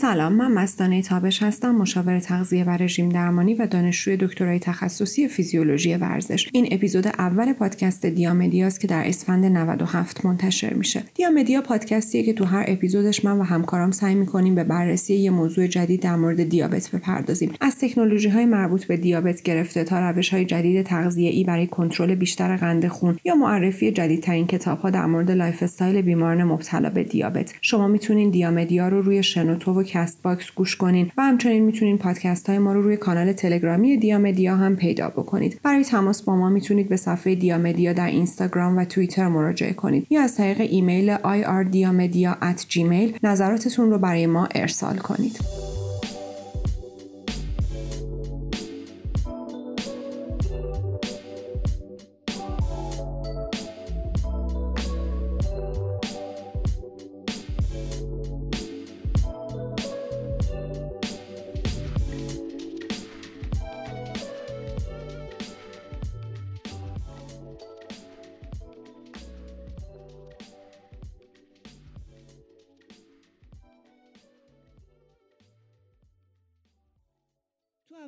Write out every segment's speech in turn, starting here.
سلام، من مستانه تابش هستم، مشاور تغذیه و رژیم درمانی و دانشجوی دکترای تخصصی فیزیولوژی ورزش. این اپیزود اول پادکست دیامدیاست که در اسفند 97 منتشر میشه. دیامدیا پادکستیه که تو هر اپیزودش من و همکارام سعی میکنیم به بررسی یه موضوع جدید در مورد دیابت بپردازیم. از تکنولوژی‌های مربوط به دیابت گرفته تا روش‌های جدید تغذیه‌ای برای کنترل بیشتر قند خون یا معرفی جدیدترین کتاب‌ها در مورد لایف استایل بیماران مبتلا به دیابت. شما میتونین دیامدیا رو روی شنوتو و کست باکس گوش کنین و همچنین میتونین پادکست های ما رو روی کانال تلگرامی دیامدیا هم پیدا بکنید. برای تماس با ما میتونید به صفحه دیامدیا در اینستاگرام و توییتر مراجعه کنید یا از طریق ایمیل irdiamedia@gmail نظراتتون رو برای ما ارسال کنید.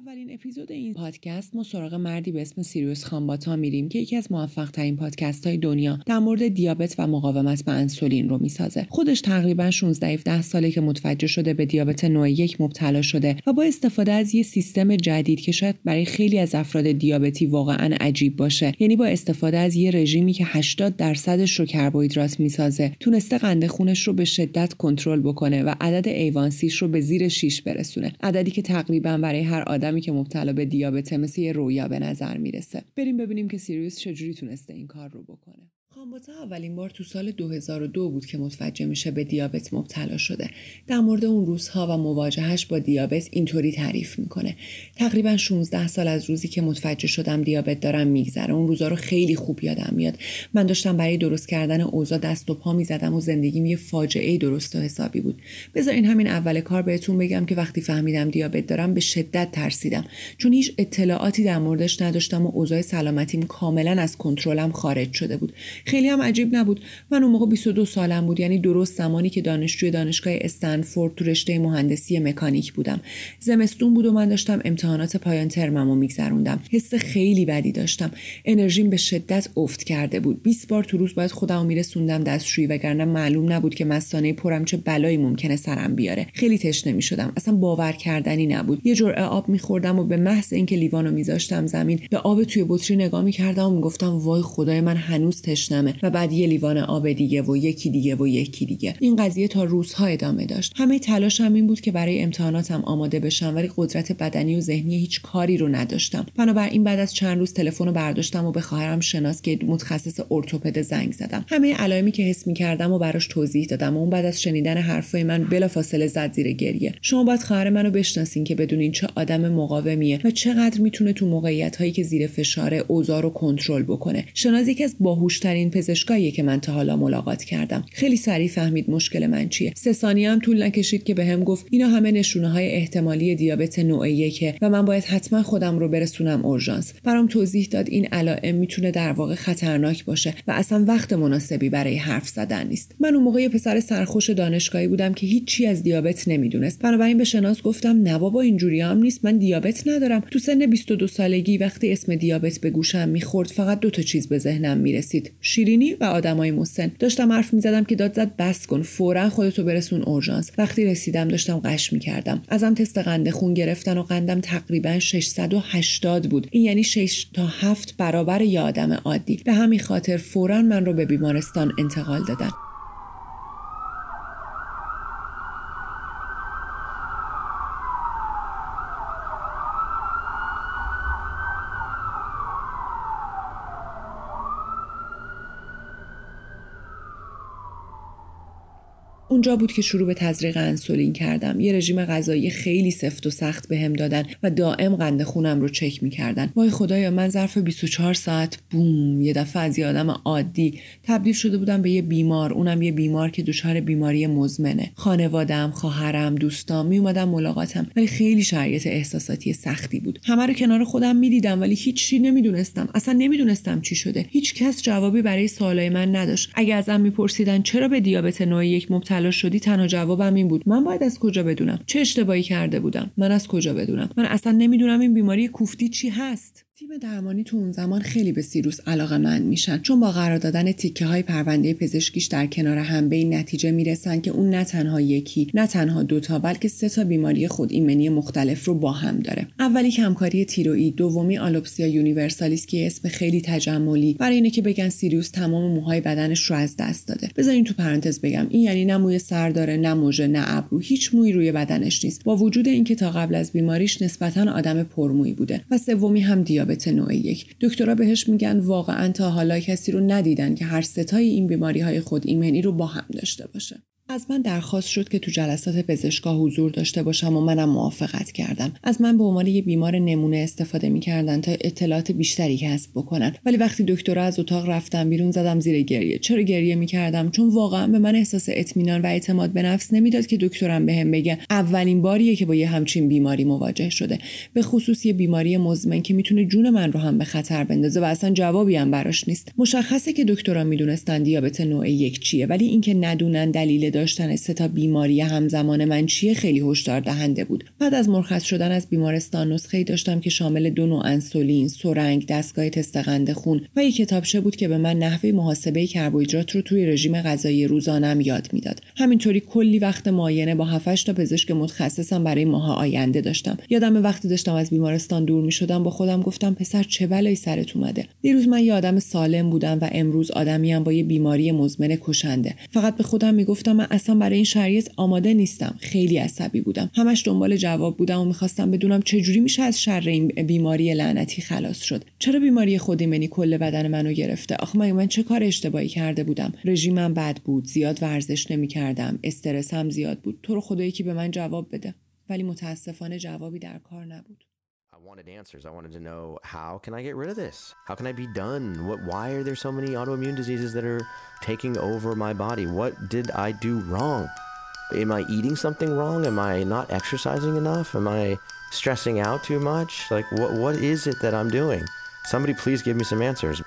اولین اپیزود این پادکست ما سراغ مردی به اسم سیریوس خامباتا میریم که یکی از موفق‌ترین پادکست‌های دنیا در مورد دیابت و مقاومت به انسولین رو میسازه. خودش تقریباً 16-17 ساله که متوجه شده به دیابت نوع 1 مبتلا شده و با استفاده از یه سیستم جدید که شاید برای خیلی از افراد دیابتی واقعاً عجیب باشه، یعنی با استفاده از یه رژیمی که 80% رو کربوهیدرات میسازه، تونسته قند خونش رو به شدت کنترل بکنه و عدد ایوانسیش رو به زیر 6 برسونه، عددی که تقریباً برای هر آدمی که مبتلا به دیابت مثل یه رویا به نظر میرسه. بریم ببینیم که سیریوس چجوری تونسته این کار رو بکنه. خامباتا اولین بار تو سال 2002 بود که متوجه میشه به دیابت مبتلا شده. در مورد اون روزها و مواجهش با دیابت اینطوری تعریف میکنه: تقریبا 16 سال از روزی که متوجه شدم دیابت دارم میگذره. اون روزا رو خیلی خوب یادم میاد. من داشتم برای درست کردن اوضاع دست و پا میزدم و زندگیم یه فاجعه درست و حسابی بود. بذارین همین اول کار بهتون بگم که وقتی فهمیدم دیابت دارم به شدت ترسیدم، چون هیچ اطلاعاتی در موردش نداشتم و اوضاع سلامتیم کاملا از کنترلم خارج شده بود. خیلی هم عجیب نبود. من اون موقع 22 سالم بود، یعنی درست زمانی که دانشجوی دانشگاه استنفورد تو رشته مهندسی مکانیک بودم. زمستون بود و من داشتم امتحانات پایان ترممو میگذروندم. حس خیلی بدی داشتم. انرژیم به شدت افت کرده بود. 20 بار تو روز باید خودمو میرسوندم دستشویی، وگرنه معلوم نبود که مستانه پرم چه بلایی ممکنه سرم بیاره. خیلی تشنه میشدم، اصلا باور کردنی نبود. یه جرعه آب میخوردم و به محض اینکه لیوانو میذاشتم زمین، به آب توی بطری نگاه میکردم و میگفتم وای خدای من هنوز تشنه. و بعد یه لیوان آب دیگه و یکی دیگه و یکی دیگه. این قضیه تا روزها ادامه داشت. همه تلاشم این بود که برای امتحاناتم آماده بشم، ولی قدرت بدنی و ذهنی هیچ کاری رو نداشتم. بنابراین بعد از چند روز تلفن رو برداشتم و به خواهرم شناس که متخصص ارتوپد زنگ زدم. همه علائمی که حس می‌کردم و براش توضیح دادم و اون بعد از شنیدن حرفای من بلافاصله زد زیر گریه. شما باید خواهر منو بشناسین که بدونین چه آدم مقاومیه و چقدر میتونه تو موقعیت‌هایی که زیر فشار اوضاع رو کنترل بکنه. شناس یکی از باهوش‌ترین پزشکایی که من تا حالا ملاقات کردم. خیلی سریع فهمید مشکل من چیه. 3 ثانیه هم طول نکشید که بهم گفت اینا همه نشونه‌های احتمالی دیابت نوع 1 و من باید حتما خودم رو برسونم اورژانس. برام توضیح داد این علائم میتونه در واقع خطرناک باشه و اصلا وقت مناسبی برای حرف زدن نیست. من اون موقع یه پسر سرخوش دانشگاهی بودم که هیچی از دیابت نمیدونست. بنابراین به شناس گفتم نه بابا اینجوریام نیست، من دیابت ندارم. تو سن 22 سالگی وقتی اسم دیابت به گوشم میخورد فقط 2 تا چیز به ذهنم میرسید: شیرینی و آدمای مسن. داشتم حرف می‌زدم که داد زد بس کن، فوراً خودتو برسون اورژانس. وقتی رسیدم داشتم غش می‌کردم. ازم تست قند خون گرفتن و قندم تقریباً 680 بود. این یعنی 6 تا 7 برابر یه آدم عادی. به همین خاطر فوراً من رو به بیمارستان انتقال دادن. اونجا بود که شروع به تزریق انسولین کردم. یه رژیم غذایی خیلی سفت و سخت بهم دادن و دائم قند خونم رو چک می‌کردن. وای خدایا، من ظرف 24 ساعت بوم یه دفعه از یه آدم عادی تبدیل شده بودم به یه بیمار، اونم یه بیمار که دچار بیماری مزمنه. خانواده‌ام، خواهرم، دوستام میومدن ملاقاتم، ولی خیلی شرایط احساساتی سختی بود. همه رو کنار خودم می‌دیدم ولی هیچی نمی‌دونستم. اصلا نمی‌دونستم چی شده. هیچ کس جوابی برای سوالای من نداشت. اگه ازم می‌پرسیدن چرا به دیابت نوع 1 مبتلا چرا شدی تنها جوابم این بود. من باید از کجا بدونم چه اشتباهی کرده بودم؟ من از کجا بدونم؟ من اصلا نمیدونم این بیماری کوفتی چی هست. تیم درمانی تو اون زمان خیلی به سیروس علاقه‌مند میشن، چون با قرار دادن تیکه‌های پرونده پزشکیش در کنار هم به این نتیجه میرسن که اون نه تنها یکی، نه تنها دوتا، بلکه سه تا بیماری خودایمنی مختلف رو با هم داره. اولی کمکاری تیروئید، دومی آلوپسیا یونیورسالیس که اسم خیلی تجملی برای اینه که بگن سیریوس تمام موهای بدنش رو از دست داده. بذارین تو پرانتز بگم این یعنی نه موی سر داره، نه موجه، نه ابرو، هیچ مویی روی بدنش نیست، با وجود اینکه تا قبل از بیماریش نسبتاً آدم پرمویی بوده. و سومی هم دیابت نوع 1. دکترها بهش میگن واقعاً تا حالا کسی رو ندیدن که هر سه تای این بیماری‌های خودایمنی رو با هم داشته باشه. از من درخواست شد که تو جلسات پزشکا حضور داشته باشم و منم موافقت کردم. از من به عنوان یه بیمار نمونه استفاده می‌کردن تا اطلاعات بیشتری کسب بکنن. ولی وقتی دکترها از اتاق رفتم بیرون زدم زیر گریه. چرا گریه می‌کردم؟ چون واقعا به من احساس اطمینان و اعتماد به نفس نمیداد که دکترم بهم بگه اولین باریه که با یه همچین بیماری مواجه شده. به خصوص یه بیماری مزمن که میتونه جون من رو هم به خطر بندازه و اصلا جوابی هم براش نیست. مشخصه که دکترها میدونستن دیابت نوع 1 چیه، ولی اینکه ندونن دلیل داشتن سه تا بیماری همزمان من چیه خیلی هشدار دهنده بود. بعد از مرخص شدن از بیمارستان نسخه‌ای داشتم که شامل 2 نوع انسولین، سرنگ، دستگاه تست قند خون و یک کتابچه بود که به من نحوه محاسبه کربوهیدرات رو توی رژیم غذایی روزانه‌ام یاد میداد. همینطوری کلی وقت معاینه با 7-8 تا پزشک متخصصم برای ماه‌های آینده داشتم. یادم وقتی داشتم از بیمارستان دور می‌شدم با خودم گفتم پسر چه بلایی سرت اومده. دیروز من یه آدم سالم بودم و امروز آدمی‌ام با یه بیماری مزمن کشنده. فقط به خودم میگفتم من اصلا برای این شرایط آماده نیستم. خیلی عصبی بودم، همش دنبال جواب بودم و میخواستم بدونم چجوری میشه از شر این بیماری لعنتی خلاص شد. چرا بیماری خودایمنی کل بدن منو گرفته؟ آخه من چه کار اشتباهی کرده بودم؟ رژیمم بد بود، زیاد ورزش نمیکردم، استرسم زیاد بود. تو رو خدایی که به من جواب بده. ولی متاسفانه جوابی در کار نبود. I wanted answers. I wanted to know, how can I get rid of this? How can I be done? Why are there so many autoimmune diseases that are taking over my body? What did I do wrong? Am I eating something wrong? Am I not exercising enough? Am I stressing out too much? Like, what is it that I'm doing? Somebody please give me some answers.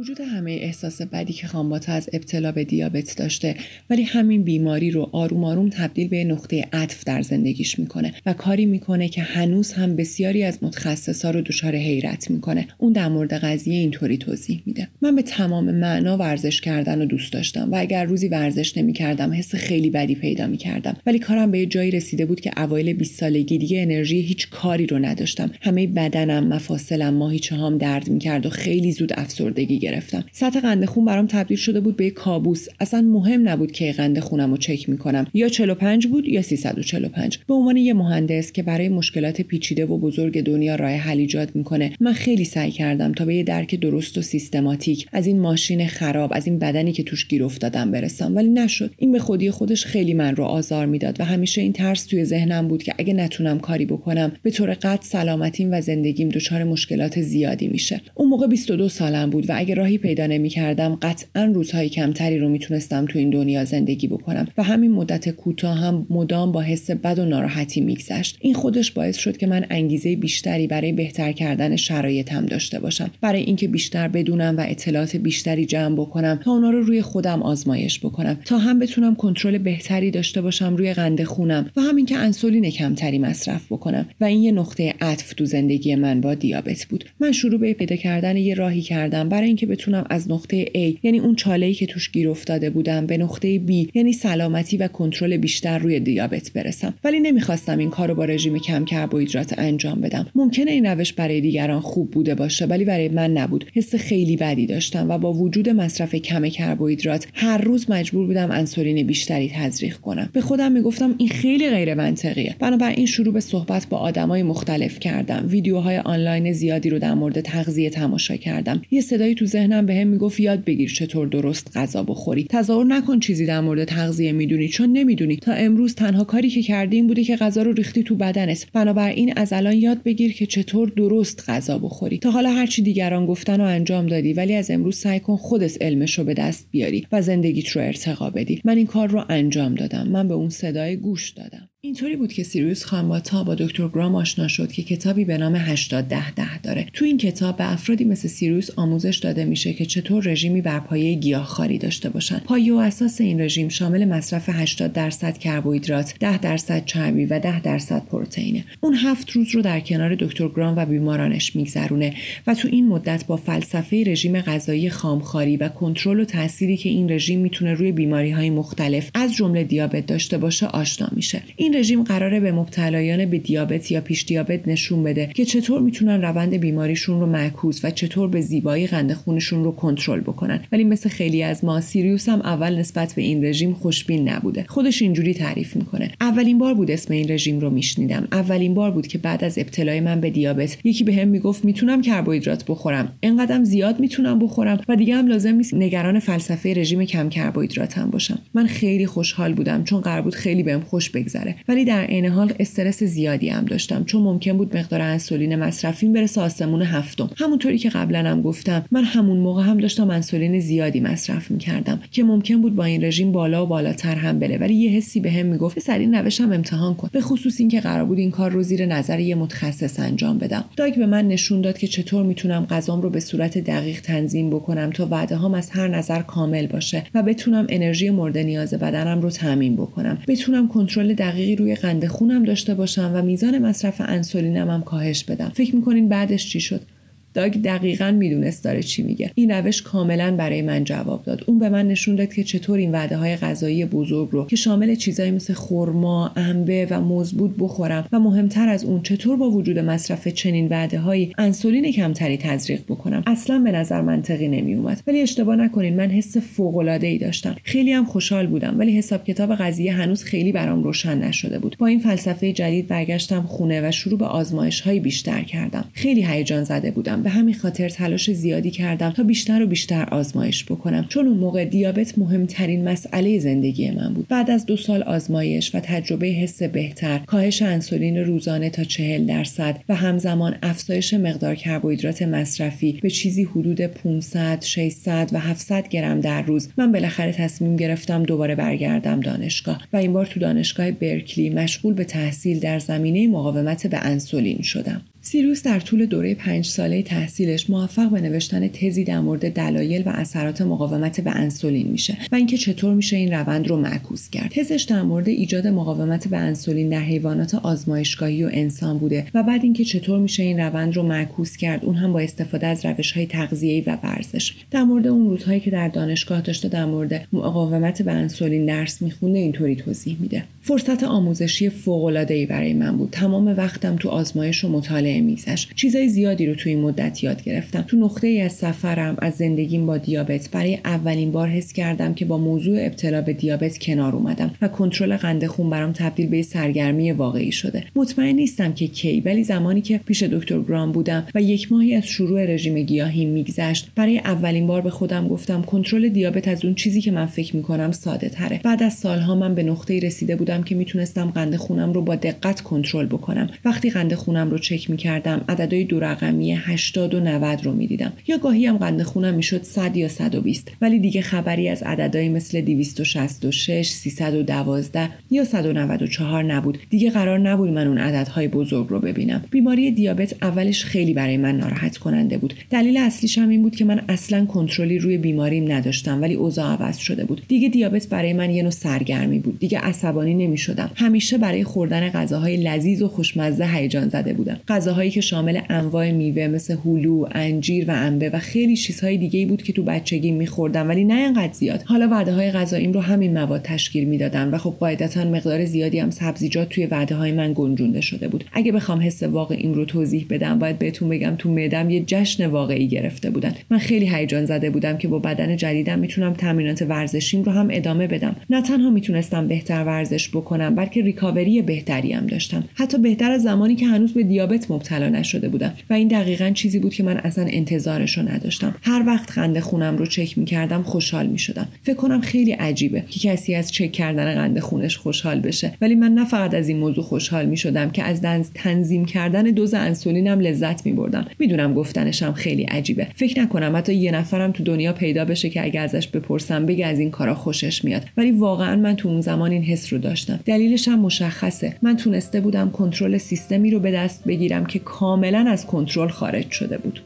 وجود همه احساس بدی که خامباتا از ابتلا به دیابت داشته، ولی همین بیماری رو آروم آروم تبدیل به نقطه عطف در زندگیش میکنه و کاری میکنه که هنوز هم بسیاری از متخصصا رو دچار حیرت میکنه. اون در مورد قضیه اینطوری توضیح میده: من به تمام معنا ورزش کردن رو دوست داشتم و اگر روزی ورزش نمیکردم حس خیلی بدی پیدا میکردم، ولی کارم به یه جایی رسیده بود که اوایل 20 سالگی دیگه انرژی هیچ کاری رو نداشتم. همه بدنم، مفاصلم، ماهیچه‌هام درد میکرد و خیلی زود افسردگی گرفتم. سطح قند خون برام تبدیل شده بود به یک کابوس. اصلا مهم نبود که قند خونم رو چک میکنم، یا 45 بود یا 345. به عنوان یه مهندس که برای مشکلات پیچیده و بزرگ دنیا راه حل ایجاد میکنه، من خیلی سعی کردم تا به یه درک درست و سیستماتیک از این ماشین خراب، از این بدنی که توش گیر افتادم برسم، ولی نشد. این به خودی خودش خیلی من رو آزار میداد و همیشه این ترس توی ذهنم بود که اگه نتونم کاری بکنم به طور قطع سلامتیم و زندگیم دچار مشکلات زیادی میشه. اون موقع 22 سالم بود و اگه راهی پیدا نمی‌کردم قطعاً روزهای کمتری رو میتونستم تو این دنیا زندگی بکنم و همین مدت کوتاه هم مدام با حس بد و ناراحتی میگذشت. این خودش باعث شد که من انگیزه بیشتری برای بهتر کردن شرایطم داشته باشم، برای اینکه بیشتر بدونم و اطلاعات بیشتری جمع بکنم تا اونا رو روی خودم آزمایش بکنم، تا هم بتونم کنترل بهتری داشته باشم روی قند خونم و همین که انسولین کمتری مصرف بکنم. و این یه نقطه عطف تو زندگی من با دیابت بود. من شروع به پیدا کردن یه راهی کردم برای اینکه بتونم از نقطه A، یعنی اون چاله‌ای که توش گیر افتاده بودم، به نقطه B، یعنی سلامتی و کنترل بیشتر روی دیابت برسم. ولی نمیخواستم این کارو با رژیم کم کربوهیدرات انجام بدم. ممکنه این روش برای دیگران خوب بوده باشه، ولی برای من نبود. حس خیلی بدی داشتم و با وجود مصرف کم کربوهیدرات هر روز مجبور بودم انسولین بیشتری تزریق کنم. به خودم میگفتم این خیلی غیر منطقیه. بنابراین شروع به صحبت با آدمای مختلف کردم. ویدیوهای آنلاین زیادی رو در مورد تغذیه تماشا کردم. یه صدای تو ذهنم بهم میگفت یاد بگیر چطور درست غذا بخوری، تظاهر نکن چیزی در مورد تغذیه میدونی چون نمیدونی. تا امروز تنها کاری که کردی این بوده که غذا رو ریختی تو بدنت، بنابراین از الان یاد بگیر که چطور درست غذا بخوری. تا حالا هر چی دیگران گفتن رو انجام دادی، ولی از امروز سعی کن خودت علمش رو به دست بیاری و زندگیت رو ارتقا بدی. من این کار رو انجام دادم. من به اون صدای گوش دادم. اینطوری بود که سیریوس خامباتا با دکتر گرام آشنا شد که کتابی به نام 80/10/10 داره. تو این کتاب به افرادی مثل سیریوس آموزش داده میشه که چطور رژیمی بر پایه گیاهخواری داشته باشن. پایه و اساس این رژیم شامل مصرف 80% کربوهیدرات، 10% چربی و 10% پروتئینه. اون 7 روز رو در کنار دکتر گرام و بیمارانش میگذرونه و تو این مدت با فلسفه رژیم غذایی خامخواری و کنترل و تأثیری که این رژیم میتونه روی بیماری‌های مختلف از جمله دیابت داشته باشه آشنا میشه. این رژیم قراره به مبتلایان به دیابت یا پیش دیابت نشون بده که چطور میتونن روند بیماریشون رو معکوس و چطور به زیبایی قند خونشون رو کنترل بکنن. ولی مثل خیلی از ما سیریوس هم اول نسبت به این رژیم خوشبین نبوده. خودش اینجوری تعریف میکنه: اولین بار بود اسم این رژیم رو میشنیدم. اولین بار بود که بعد از ابتلای من به دیابت یکی بهم میگفت میتونم کربوهیدرات بخورم، انقدرم زیاد میتونم بخورم و دیگه هم لازم نیست نگران فلسفه رژیم کم کربوهیدراتم باشم. من خیلی خوشحال بودم چون قرار بود خیلی بهم خوش بگذره، ولی در عین حال استرس زیادی هم داشتم چون ممکن بود مقدار انسولین مصرفیم برسه آسمون 7. همونطوری که قبلا هم گفتم، من همون موقع هم داشتم انسولین زیادی مصرف می‌کردم که ممکن بود با این رژیم بالا و بالاتر هم بره، ولی یه حسی بهم میگفت سر این روشم امتحان کن، به خصوص اینکه قرار بود این کار رو زیر نظر یه متخصص انجام بدم. داگ به من نشون داد که چطور میتونم غذام رو به صورت دقیق تنظیم بکنم تا وعده‌هام از هر نظر کامل باشه و بتونم انرژی مورد نیاز بدنم رو تامین بکنم، بتونم کنترل دقیق روی قند خونم داشته باشم و میزان مصرف انسولینم هم کاهش بدم. فکر میکنین بعدش چی شد؟ داگ دقیقاً میدونست داره چی میگه. این روش کاملاً برای من جواب داد. اون به من نشون داد که چطور این وعده‌های غذایی بزرگ رو که شامل چیزایی مثل خرما، انبه و موز بود بخورم و مهمتر از اون چطور با وجود مصرف چنین وعده‌هایی انسولین کمتری تزریق بکنم. اصلاً به نظر منطقی نمیومد، ولی اشتباه نکنین من حس فوق‌العاده‌ای داشتم. خیلی هم خوشحال بودم، ولی حساب کتاب قضیه هنوز خیلی برام روشن نشده بود. با این فلسفه جدید برگشتم خونه و شروع به آزمایش‌های بیشتر کردم. خیلی هیجان زده بودم. به همین خاطر تلاش زیادی کردم تا بیشتر و بیشتر آزمایش بکنم، چون اون موقع دیابت مهمترین مسئله زندگی من بود. بعد از 2 سال آزمایش و تجربه حس بهتر، کاهش انسولین روزانه تا 40% و همزمان افزایش مقدار کربوهیدرات مصرفی به چیزی حدود 500، 600 و 700 گرم در روز، من بالاخره تصمیم گرفتم دوباره برگردم دانشگاه و این بار تو دانشگاه برکلی مشغول به تحصیل در زمینه مقاومت به انسولین شدم. سیریوس در طول دوره 5 ساله تحصیلش موفق به نوشتن تزی در مورد دلایل و اثرات مقاومت به انسولین میشه و اینکه چطور میشه این روند رو معکوس کرد. تزش در مورد ایجاد مقاومت به انسولین در حیوانات آزمایشگاهی و انسان بوده و بعد اینکه چطور میشه این روند رو معکوس کرد، اون هم با استفاده از روش‌های تغذیه‌ای و ورزش. در مورد اون روزهایی که در دانشگاه داشته در مورد مقاومت به انسولین درس میخونه اینطوری توضیح میده: فرصت آموزشی فوق‌العاده‌ای برای من بود. تمام وقتم تو آزمایش و مطالعه می‌گذشت. چیزای زیادی رو تو این مدت یاد گرفتم. تو نقطه‌ای از سفرم از زندگیم با دیابت برای اولین بار حس کردم که با موضوع ابتلا به دیابت کنار اومدم و کنترل قند خون برام تبدیل به سرگرمی واقعی شده. مطمئن نیستم که کی، ولی زمانی که پیش دکتر گرام بودم و 1 ماهی از شروع رژیم گیاهی می‌گذشت، برای اولین بار به خودم گفتم کنترل دیابت از اون چیزی که من فکر می‌کنم ساده‌تره. بعد از سال‌ها من به نقطه‌ای رسیده بودم که میتونستم قند خونم رو با دقت کنترل بکنم. وقتی قند خونم رو چک می‌کردم، عددهای 2 رقمی 80 و 90 رو می‌دیدم. یا گاهی هم قند خونم میشد 100 یا 120، ولی دیگه خبری از عددهای مثل 266، 312 یا 194 نبود. دیگه قرار نبود من اون عددهای بزرگ رو ببینم. بیماری دیابت اولش خیلی برای من ناراحت کننده بود. دلیل اصلیش هم این بود که من اصلاً کنترلی روی بیماریم نداشتم، ولی اوضاع عوض شده بود. دیگه دیابت برای من یه نوع سرگرمی بود. دیگه عصبانی نمی‌شدم. همیشه برای خوردن غذاهای لذیذ و خوشمزه هیجان زده بودم. غذاهایی که شامل انواع میوه مثل هلو، انجیر و انبه و خیلی چیزهای دیگه‌ای بود که تو بچگی می‌خوردم، ولی نه اینقدر زیاد. حالا وعده‌های غذاییم رو همین مواد تشکیل میدادن و خب قاعدتاً مقدار زیادی هم سبزیجات توی وعده‌های من گنجونده شده بود. اگه بخوام حس واقعیم رو توضیح بدم، باید بهتون بگم تو معدم یه جشن واقعی گرفته بودن. من خیلی هیجان زده بودم که با بدن جدیدم میتونم تمرینات ورزشیم رو هم ادامه بدم. نه تنها میتونستم بهتر ورزش بکنم، بلکه ریکاوری بهتری هم داشتم. حتی بهتر از زمانی که هنوز به دیابت مبتلا نشده بودم و این دقیقاً چیزی بود که من اصلا انتظارش رو نداشتم. هر وقت قند خونم رو چک می‌کردم خوشحال می‌شدم. فکر کنم خیلی عجیبه که کسی از چک کردن قند خونش خوشحال بشه، ولی من نه فقط از این موضوع خوشحال می‌شدم که از تنظیم کردن دوز انسولینم لذت می‌بردم. میدونم گفتنش هم خیلی عجیبه. فکر نکنم حتی یه نفرم تو دنیا پیدا بشه که اگه ازش بپرسم بگه از این کارا خوشش میاد، ولی واقعاً من تو اون زمان این حس رو داشتم. دلیلش هم مشخصه. من تونسته بودم کنترل سیستمی رو به دست بگیرم که کاملاً از کنترل خارج شده بود.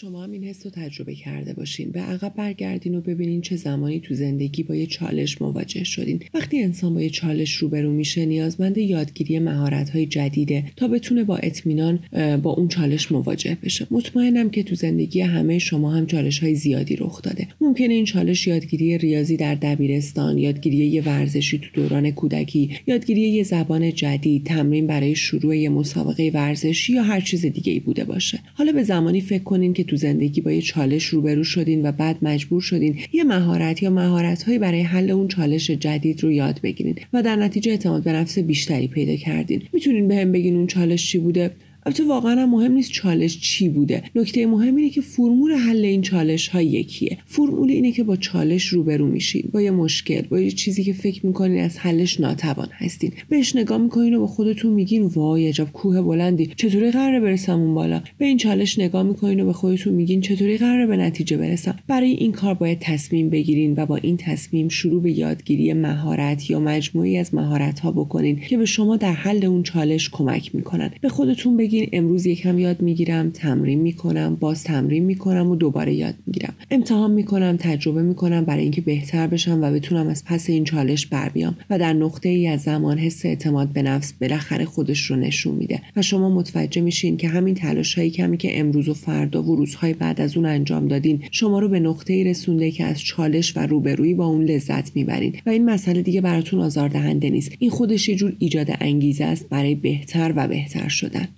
شما هم این حس رو تجربه کرده باشین و عقب برگردین و ببینین چه زمانی تو زندگی با یه چالش مواجه شدین. وقتی انسان با یه چالش روبرو میشه نیازمند یادگیری مهارت‌های جدیده تا بتونه با اطمینان با اون چالش مواجه بشه. مطمئنم که تو زندگی همه شما هم چالش‌های زیادی رخ داده. ممکنه این چالش یادگیری ریاضی در دبیرستان، یادگیری یه ورزشی تو دوران کودکی، یادگیری یه زبان جدید، تمرین برای شروع یه مسابقه ورزشی یا هر چیز دیگه‌ای بوده باشه. حالا به زمانی فکر کنین که تو زندگی با یه چالش روبرو شدین و بعد مجبور شدین یه مهارت یا مهارت‌هایی برای حل اون چالش جدید رو یاد بگیرین و در نتیجه اعتماد به نفس بیشتری پیدا کردین. میتونین بهم بگین اون چالش چی بوده؟ البته واقعا مهم نیست چالش چی بوده. نکته مهم اینه که فرمول حل این چالش ها یکیه. فرمول اینه که با چالش روبرو میشین، با یه مشکل، با یه چیزی که فکر میکنین از حلش ناتوان هستین، بهش نگاه میکنین و با خودتون میگین وای عجب کوه بلندی، چطوری قراره برسم اون بالا؟ به این چالش نگاه میکنین و به خودتون میگین چطوری قراره به نتیجه برسم؟ برای این کار باید تصمیم بگیرین و با این تصمیم شروع به یادگیری مهارت یا مجموعه‌ای از مهارت‌ها بکنین که به شما در حل اون چالش کمک میکنن. به خودتون امروز یکم یاد میگیرم، تمرین میکنم، باز تمرین میکنم و دوباره یاد میگیرم، امتحان میکنم، تجربه میکنم برای اینکه بهتر بشم و بتونم از پس این چالش بر بیام و در نقطه ای از زمان حس اعتماد به نفس بالاخره خودش رو نشون میده و شما متوجه میشین که همین تلاش های کمی که امروز و فردا و روزهای بعد از اون انجام دادین شما رو به نقطه ای رسونده که از چالش و روبرویی با اون لذت میبرین و این مسئله دیگه براتون آزاردهنده نیست. این خودش یه جور ایجاد انگیزه است برای بهتر و بهتر شدن.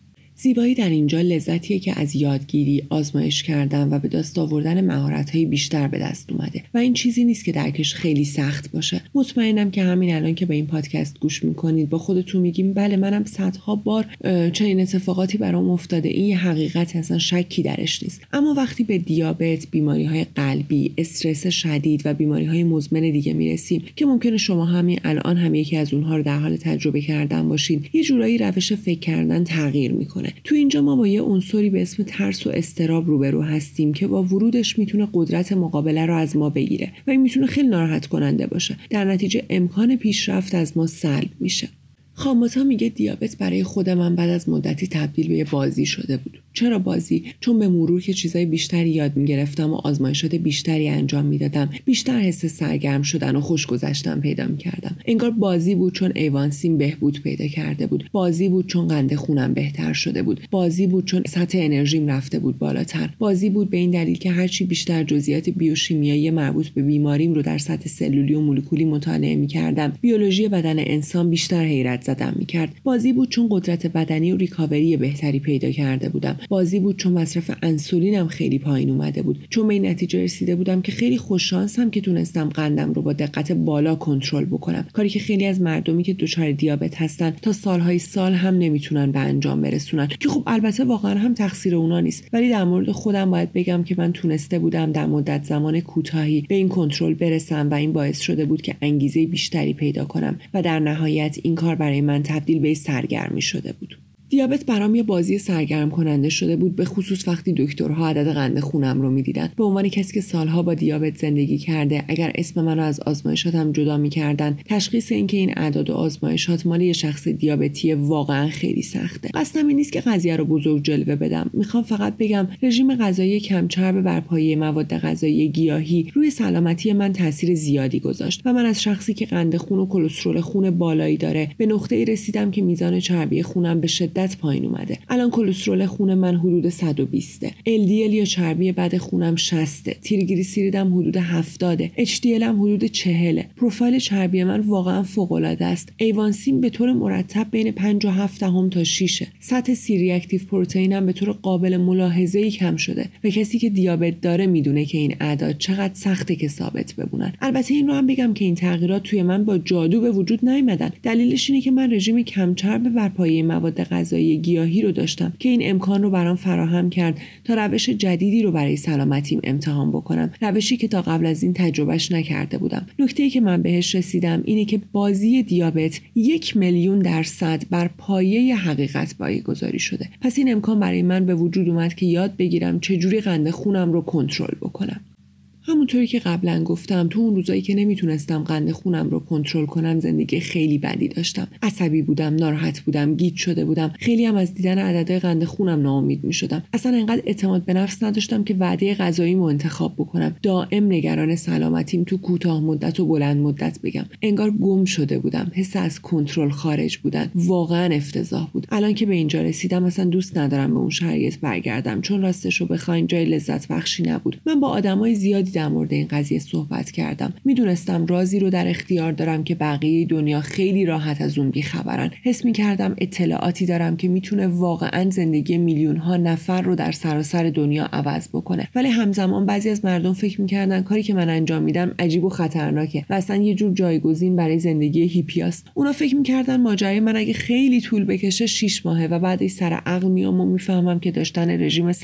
زیبایی در اینجا لذتیه که از یادگیری، آزمایش کردن و به دست آوردن مهارت‌های بیشتر به دست اومده و این چیزی نیست که درکش خیلی سخت باشه. مطمئنم که همین الان که به این پادکست گوش میکنید با خودتون میگیم بله منم صدها بار چنین اتفاقاتی برام افتاده، این حقیقت اصلا شکی درش نیست. اما وقتی به دیابت، بیماری‌های قلبی، استرس شدید و بیماری‌های مزمن دیگه میرسیم که ممکنه شما همین الان هم یکی از اونها رو در حال تجربه کردن باشین، یه جورایی روش فکر کردن تغییر میکنه. تو اینجا ما با یه عنصری به اسم ترس و اضطراب روبرو هستیم که با ورودش میتونه قدرت مقابله رو از ما بگیره و این میتونه خیلی ناراحت کننده باشه. در نتیجه امکان پیشرفت از ما سلب میشه. خامباتا میگه دیابت برای خود من بعد از مدتی تبدیل به یه بازی شده بود. چرا بازی؟ چون به مرور که چیزای بیشتری یاد میگرفتم و آزمایشات بیشتری انجام میدادم، بیشتر حس سرگرم شدن و خوشگذشتن پیدا میکردم. انگار بازی بود چون ایوانسیم بهبود پیدا کرده بود. بازی بود چون قند خونم بهتر شده بود. بازی بود چون سطح انرژیم رفته بود بالاتر. بازی بود به این دلیل که هرچی بیشتر جزئیات بیوشیمیایی مربوط به بیماریم رو در سطح سلولی و مولکولی مطالعه میکردم، بیولوژی بدن انسان بیشتر حیرت زدم میکرد. بازی بود چون قدرت بدنی و ریکاوری بهتری پیدا کرده بودم. بازی بود چون مصرف انسولینم خیلی پایین اومده بود. چون به این نتیجه رسیده بودم که خیلی خوششانسم که تونستم قندم رو با دقت بالا کنترل بکنم، کاری که خیلی از مردمی که دچار دیابت هستن تا سالهای سال هم نمیتونن به انجام برسونن، که خب البته واقعا هم تقصیر اونا نیست، ولی در مورد خودم باید بگم که من تونسته بودم در مدت زمان کوتاهی به این کنترل برسم و این باعث شده بود که انگیزه بیشتری پیدا کنم و در نهایت این کار برای من تبدیل به سرگرمی شده بود. دیابت برام یه بازی سرگرم کننده شده بود، به خصوص وقتی دکترها عدد قند خونم رو میدیدن. به عنوان کسی که سالها با دیابت زندگی کرده، اگر اسم من رو از آزمایشاتم جدا میکردن، تشخیص اینکه این اعداد و آزمایشات مال یه شخص دیابتی واقعا خیلی سخته. قصدم این نیست که قضیه رو بزرگ جلوه بدم، میخوام فقط بگم رژیم غذایی کم چرب بر پایه مواد غذایی گیاهی روی سلامتی من تاثیر زیادی گذاشت و من از شخصی که قند خون و کلسترول خون بالایی داره به نقطه‌ای رسیدم که میزان چربی خونم به شدت شدت پایین اومده. الان کلسترول خون من حدود 120، LDL یا چربی بد خونم 60، تریگلیسیریدم حدود 70، HDL هم حدود 40. پروفایل چربی من واقعا فوق العاده است. ایوانسیم به طور مرتب بین 5.7 تا 6. سطح سی ریاکتیو پروتئینم به طور قابل ملاحظه‌ای کم شده و کسی که دیابت داره میدونه که این اعداد چقدر سخته که ثابت بمونن. البته این رو هم بگم که این تغییرات توی من با جادو به وجود نیومدن. دلیلش اینه که من رژیم کم چرب بر پایه مواد غذایی گیاهی رو داشتم که این امکان رو برام فراهم کرد تا روش جدیدی رو برای سلامتیم امتحان بکنم، روشی که تا قبل از این تجربهش نکرده بودم. نکته‌ای که من بهش رسیدم اینه که بازی دیابت 1,000,000% بر پایه حقیقت پایه‌گذاری شده. پس این امکان برای من به وجود اومد که یاد بگیرم چجوری قند خونم رو کنترل بکنم. همونطوری که قبلا گفتم، تو اون روزایی که نمیتونستم قند خونم رو کنترل کنم زندگی خیلی بدی داشتم. عصبی بودم، ناراحت بودم، گیج شده بودم. خیلی هم از دیدن عددهای قند خونم ناامید میشدم. اصلا انقدر اعتماد به نفس نداشتم که وعده غذاییمو انتخاب بکنم. دائم نگران سلامتیم تو کوتاه مدت و بلند مدت بگم. انگار گم شده بودم. حس از کنترل خارج بودن واقعا افتضاح بود. الان که به اینجا رسیدم اصلا دوست ندارم به اون شرایط برگردم، چون راستشو بخواید جای لذت بخشی نبود. من با آدمای زیادی در مورد این قضیه صحبت کردم. میدونستم رازی رو در اختیار دارم که بقیه دنیا خیلی راحت از اون بیخبرن. حس میکردم اطلاعاتی دارم که میتونه واقعا زندگی میلیون ها نفر رو در سراسر دنیا عوض بکنه، ولی همزمان بعضی از مردم فکر میکردن کاری که من انجام میدم عجیب و خطرناکه و اصلا یه جور جایگزین برای زندگی هیپیاست. اونا فکر میکردن ماجرای من اگه خیلی طول بکشه 6 ماهه و بعدش سر عقل میام و میفهمم که داشتن رژیم 100%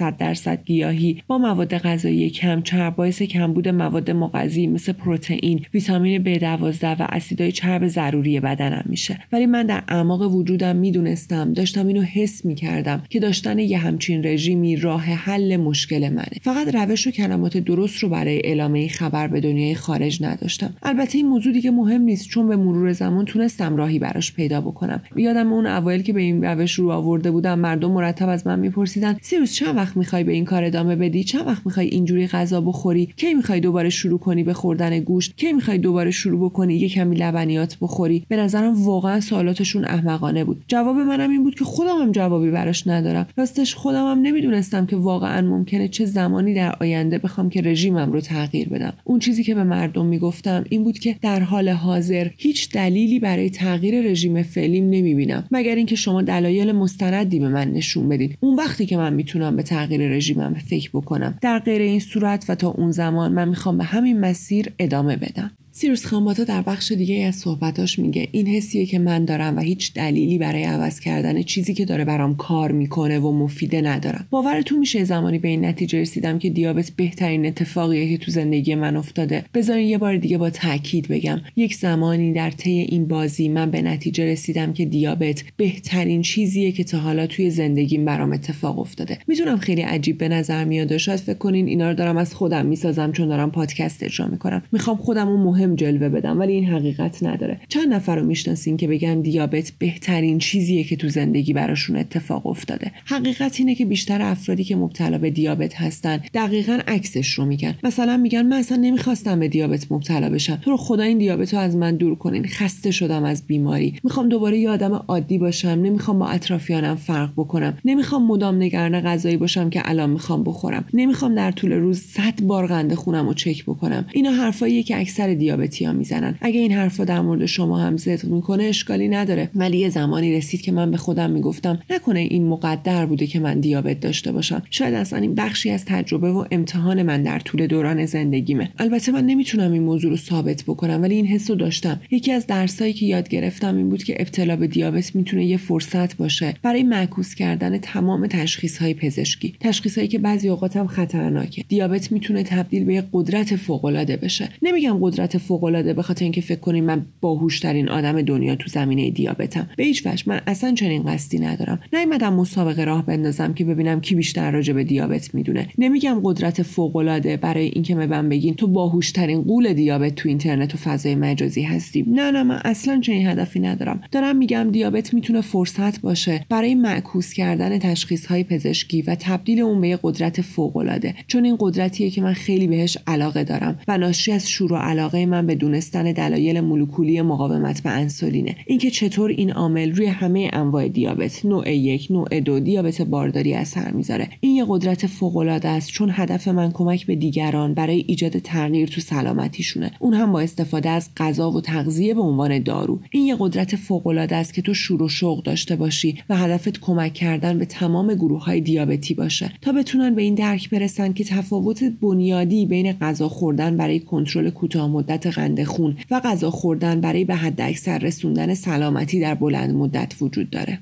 گیاهی با مواد غذایی کم چرب باعث کمبود مواد مغذی مثل پروتئین، ویتامین B12 و اسیدهای چرب ضروری بدنم میشه. ولی من در اعماق وجودم میدونستم، داشتم اینو حس میکردم که داشتن یه همچین رژیمی راه حل مشکل منه. فقط روش و کلمات درست رو برای اعلام این خبر به دنیای خارج نداشتم. البته این موضوع دیگه مهم نیست، چون به مرور زمان تونستم راهی براش پیدا بکنم. یادم اون اوایل که به این روش رو آورده بودم، مردم مرتب از من میپرسیدن سیروس چند وقت میخوای به این کار ادامه بدی؟ چند وقت میخوای اینجوری غذا بخوری؟ کی میخوای دوباره شروع کنی به خوردن گوشت؟ کی میخوای دوباره شروع بکنی یه کمی لبنیات بخوری؟ به نظرم واقعا سوالاتشون احمقانه بود. جواب منم این بود که خودمم جوابی براش ندارم. راستش خودمم نمیدونستم که واقعا ممکنه چه زمانی در آینده بخوام که رژیمم رو تغییر بدم. اون چیزی که به مردم میگفتم این بود که در حال حاضر هیچ دلیلی برای تغییر رژیم فعلیم نمیبینم، مگر اینکه شما دلایل مستندی به من نشون بدید. اون وقتی که من میتونم به تغییر رژیمم فکر بکنم. در غیر این صورت و تا اون زمان من میخوام به همین مسیر ادامه بدم. سیروس خانباتا در بخش دیگه از صحبتاش میگه این حسیه که من دارم و هیچ دلیلی برای عوض کردن چیزی که داره برام کار میکنه و مفیده ندارم. باورتون میشه زمانی به این نتیجه رسیدم که دیابت بهترین اتفاقیه که تو زندگی من افتاده. بذارین یه بار دیگه با تاکید بگم، یک زمانی در طی این بازی من به نتیجه رسیدم که دیابت بهترین چیزیه که تا حالا توی زندگیم برام اتفاق افتاده. میدونم خیلی عجیب به نظر میاد، شاید فکر کنین اینا رو دارم از خودم میسازم چون دارم پادکست اجرا میکنم، میخوام خودمو جلوه بدم، ولی این حقیقت نداره. چند نفر رو میشناسین که بگن دیابت بهترین چیزیه که تو زندگی براشون اتفاق افتاده؟ حقیقت اینه که بیشتر افرادی که مبتلا به دیابت هستن دقیقاً عکسش رو میگن. مثلا میگن من اصلا نمیخواستم به دیابت مبتلا بشم، تو رو خدا این دیابت رو از من دور کنین، خسته شدم از بیماری، میخوام دوباره یه آدم عادی باشم، نمیخوام با اطرافیانم فرق بکنم، نمیخوام مدام نگران غذایی باشم که الان میخوام بخورم، نمیخوام در طول روز 100 بار قند خونم رو چک بکنم. اینا حرفاییه که اکثر دیابتی‌ها میزنن. اگه این حرفا در مورد شما هم صدق میکنه اشکالی نداره، ولی یه زمانی رسید که من به خودم میگفتم نکنه این مقدر بوده که من دیابت داشته باشم، شاید اصلا این بخشی از تجربه و امتحان من در طول دوران زندگیمه. البته من نمیتونم این موضوع رو ثابت بکنم، ولی این حسو داشتم. یکی از درسایی که یاد گرفتم این بود که ابتلا به دیابت میتونه یه فرصت باشه برای معکوس کردن تمام تشخیص‌های پزشکی، تشخیصایی که بعضی اوقات هم خطرناکه. دیابت میتونه تبدیل به قدرت فوق‌العاده بشه. نمیگم قدرت فوق‌العاده به خاطر اینکه فکر کنین من باهوش‌ترین آدم دنیا تو زمینه دیابتم. به هیچ وجه من اصلا چنین قصدی ندارم. نیومدم مسابقه راه بندازم که ببینم کی بیشتر راجع به دیابت میدونه. نمیگم قدرت فوق‌العاده برای اینکه من بگین تو باهوش‌ترین قول دیابت تو اینترنت و فضای مجازی هستی. نه من اصلا چنین هدفی ندارم. دارم میگم دیابت میتونه فرصت باشه برای معکوس کردن تشخیص‌های پزشکی و تبدیل اون به قدرت فوق‌العاده، چون این قدرتیه که من خیلی بهش علاقه دارم و ناشی از شور و علاقه من به دونستن دلایل مولکولی مقاومت به انسولینه، اینکه چطور این عامل روی همه انواع دیابت نوع 1، نوع 2، دیابت بارداری اثر میذاره. این یه قدرت فوق العاده است، چون هدف من کمک به دیگران برای ایجاد تغییر تو سلامتیشونه، اون هم با استفاده از غذا و تغذیه به عنوان دارو. این یه قدرت فوق العاده است که تو شور و شوق داشته باشی و هدفت کمک کردن به تمام گروه‌های دیابتی باشه تا بتونن به این درک برسن که تفاوت بنیادی بین غذا خوردن برای کنترل کوتاه مدت قند خون و غذا خوردن برای به حداکثر رسوندن سلامتی در بلند مدت وجود داره.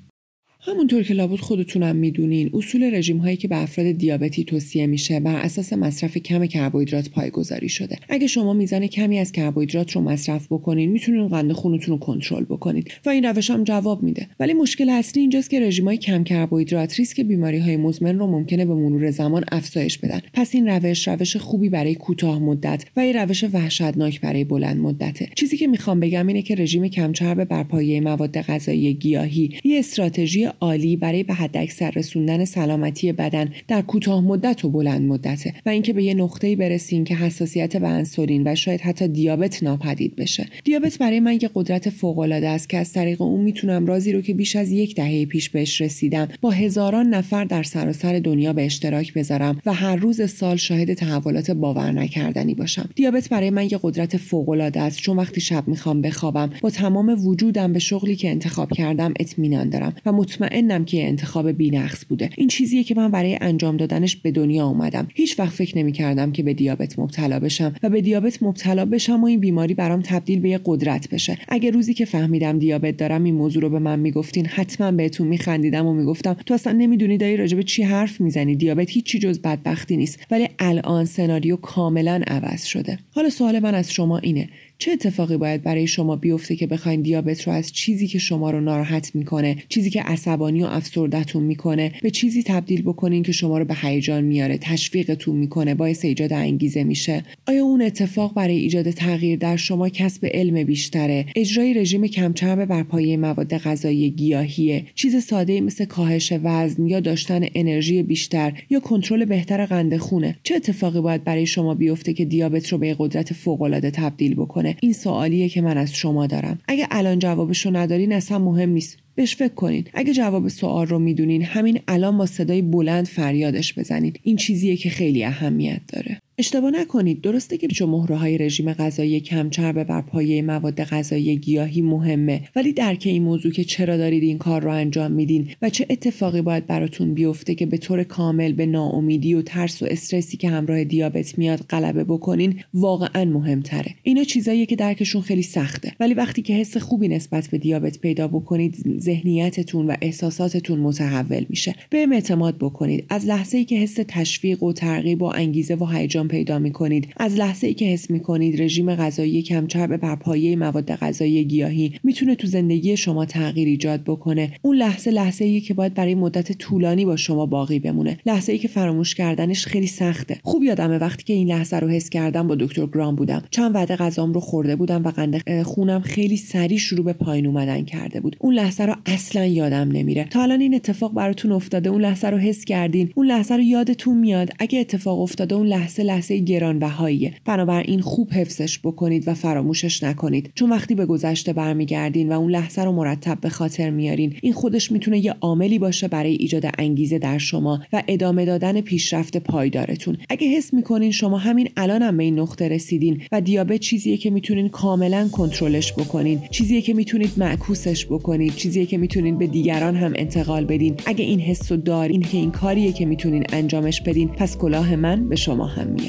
همونطور که لابد خودتونم میدونین، اصول رژیم هایی که به افراد دیابتی توصیه میشه بر اساس مصرف کم کربوهیدرات پایه‌گذاری شده. اگه شما میزان کمی از کربوهیدرات رو مصرف بکنین، میتونین قند خونتون رو کنترل بکنید و این روش هم جواب میده. ولی مشکل اصلی اینجاست که رژیم های کم کربوهیدرات ریسک بیماری های مزمن رو ممکنه به مرور زمان افزایش بدن. پس این روش خوبی برای کوتاه مدت و یه روش وحشتناک برای بلند مدته. چیزی که میخوام بگم اینه که رژیم کم چرب بر پایه مواد غذایی گیاهی یه استراتژی عالی برای به حداکثر رسوندن سلامتی بدن در کوتاه مدت و بلند مدته و اینکه به یه نقطه‌ای برسیم که حساسیت به انسولین و شاید حتی دیابت ناپدید بشه. دیابت برای من یه قدرت فوق‌العاده است که از طریق اون میتونم رازی رو که بیش از 1 دهه پیش بهش رسیدم با هزاران نفر در سراسر دنیا به اشتراک بذارم و هر روز سال شاهد تحولات باورنکردنی باشم. دیابت برای من یه قدرت فوق‌العاده است، چون وقتی شب میخوام بخوابم با تمام وجودم به شغلی که انتخاب کردم اطمینان دارم و مطمئنم که انتخاب بی‌نقص بوده. این چیزیه که من برای انجام دادنش به دنیا اومدم. هیچ وقت فکر نمی‌کردم که به دیابت مبتلا بشم و به دیابت مبتلا بشم و این بیماری برام تبدیل به یه قدرت بشه. اگه روزی که فهمیدم دیابت دارم این موضوع رو به من میگفتین، حتما بهتون میخندیدم و میگفتم تو اصلا نمیدونی داری راجع به چی حرف میزنی، دیابت هیچی جز بدبختی نیست. ولی الان سناریو کاملا عوض شده. حالا سوال من از شما اینه، چه اتفاقی باید برای شما بیفته که بخواید دیابت رو از چیزی که شما رو ناراحت میکنه، چیزی که عصبانی و افسرده‌تون میکنه، به چیزی تبدیل بکنین که شما رو به هیجان میاره، تشویقتون میکنه، باعث ایجاد انگیزه میشه؟ آیا اون اتفاق برای ایجاد تغییر در شما کسب علم بیشتره، اجرای رژیم کم چرب بر پایه مواد غذایی گیاهیه، چیز ساده مثل کاهش وزن یا داشتن انرژی بیشتر یا کنترل بهتر قند خونه؟ چه اتفاقی باید برای شما بیفته که دیابت رو به قدرت فوق‌العاده تبدیل بکنه؟ این سوالیه که من از شما دارم. اگه الان جوابشو ندارین اصلا مهم نیست، بهش فکر کنین. اگه جواب سوال رو میدونین، همین الان با صدای بلند فریادش بزنید. این چیزیه که خیلی اهمیت داره. اشتباه نکنید، درسته که چه مهره‌های رژیم غذایی کم چرب بر پایه مواد غذایی گیاهی مهمه، ولی درک این موضوع که چرا دارید این کار رو انجام میدین و چه اتفاقی باید براتون بیفته که به طور کامل به ناامیدی و ترس و استرسی که همراه دیابت میاد غلبه بکنین، واقعا مهم‌تره. اینا چیزاییه که درکشون خیلی سخته، ولی وقتی که حس خوبی نسبت به دیابت پیدا بکنید، ذهنیتتون و احساساتتون متحول میشه. به اعتماد بکنید. از لحظه‌ای که حس تشویق و ترغیب و انگیزه و هیجان پیدا میکنید، از لحظه‌ای که حس میکنید رژیم غذایی کم چرب بر پایه مواد غذایی گیاهی میتونه تو زندگی شما تغییر ایجاد بکنه، اون لحظه‌ایه که باید برای مدت طولانی با شما باقی بمونه، لحظه‌ای که فراموش کردنش خیلی سخته. خوب یادمه وقتی که این لحظه رو حس کردم با دکتر گرام بودم، چند وعده غذام رو خورده بودم و قند خونم خیلی سریع شروع به پایین اومدن کرده بود. اون لحظه اصلا یادم نمیره. تا الان این اتفاق براتون افتاده، اون لحظه رو حس کردین، اون لحظه رو یادتون میاد. اگه اتفاق افتاده، اون لحظه گرانبهاییه. بنابراین خوب حفظش بکنید و فراموشش نکنید، چون وقتی به گذشته برمیگردین و اون لحظه رو مرتب به خاطر میارین، این خودش میتونه یه عاملی باشه برای ایجاد انگیزه در شما و ادامه دادن پیشرفت پایدارتون. اگه حس میکنین شما همین الانم به این نقطه رسیدین و دیابت چیزیه که میتونین کاملا کنترلش بکنین، چیزیه که میتونید معکوسش بکنید، چیزیه که میتونین به دیگران هم انتقال بدین، اگه این حسو دارین که این کاریه که میتونین انجامش بدین، پس کلاه من به شما هم میاد.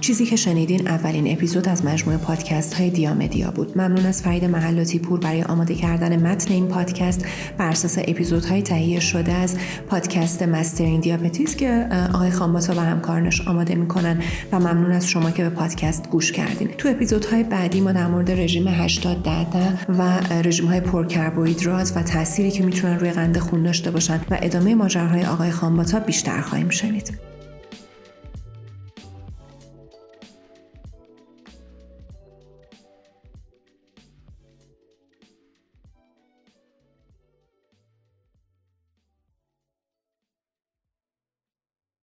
چیزی که شنیدین اولین اپیزود از مجموعه پادکست های دیامدیا بود. ممنون از فرید محلاتی پور برای آماده کردن متن این پادکست بر اساس اپیزودهای تهیه شده از پادکست مسترینگ دیابتیس که آقای خامباتا و همکارانش آماده میکنن و ممنون از شما که به پادکست گوش کردین. تو اپیزودهای بعدی ما در مورد رژیم 80/10/10 و رژیم های پرکربوهیدرات و تأثیری که میتونن روی قند خون داشته باشن و ادامه ماجراهای آقای خامباتا بیشتر خواهیم شنید.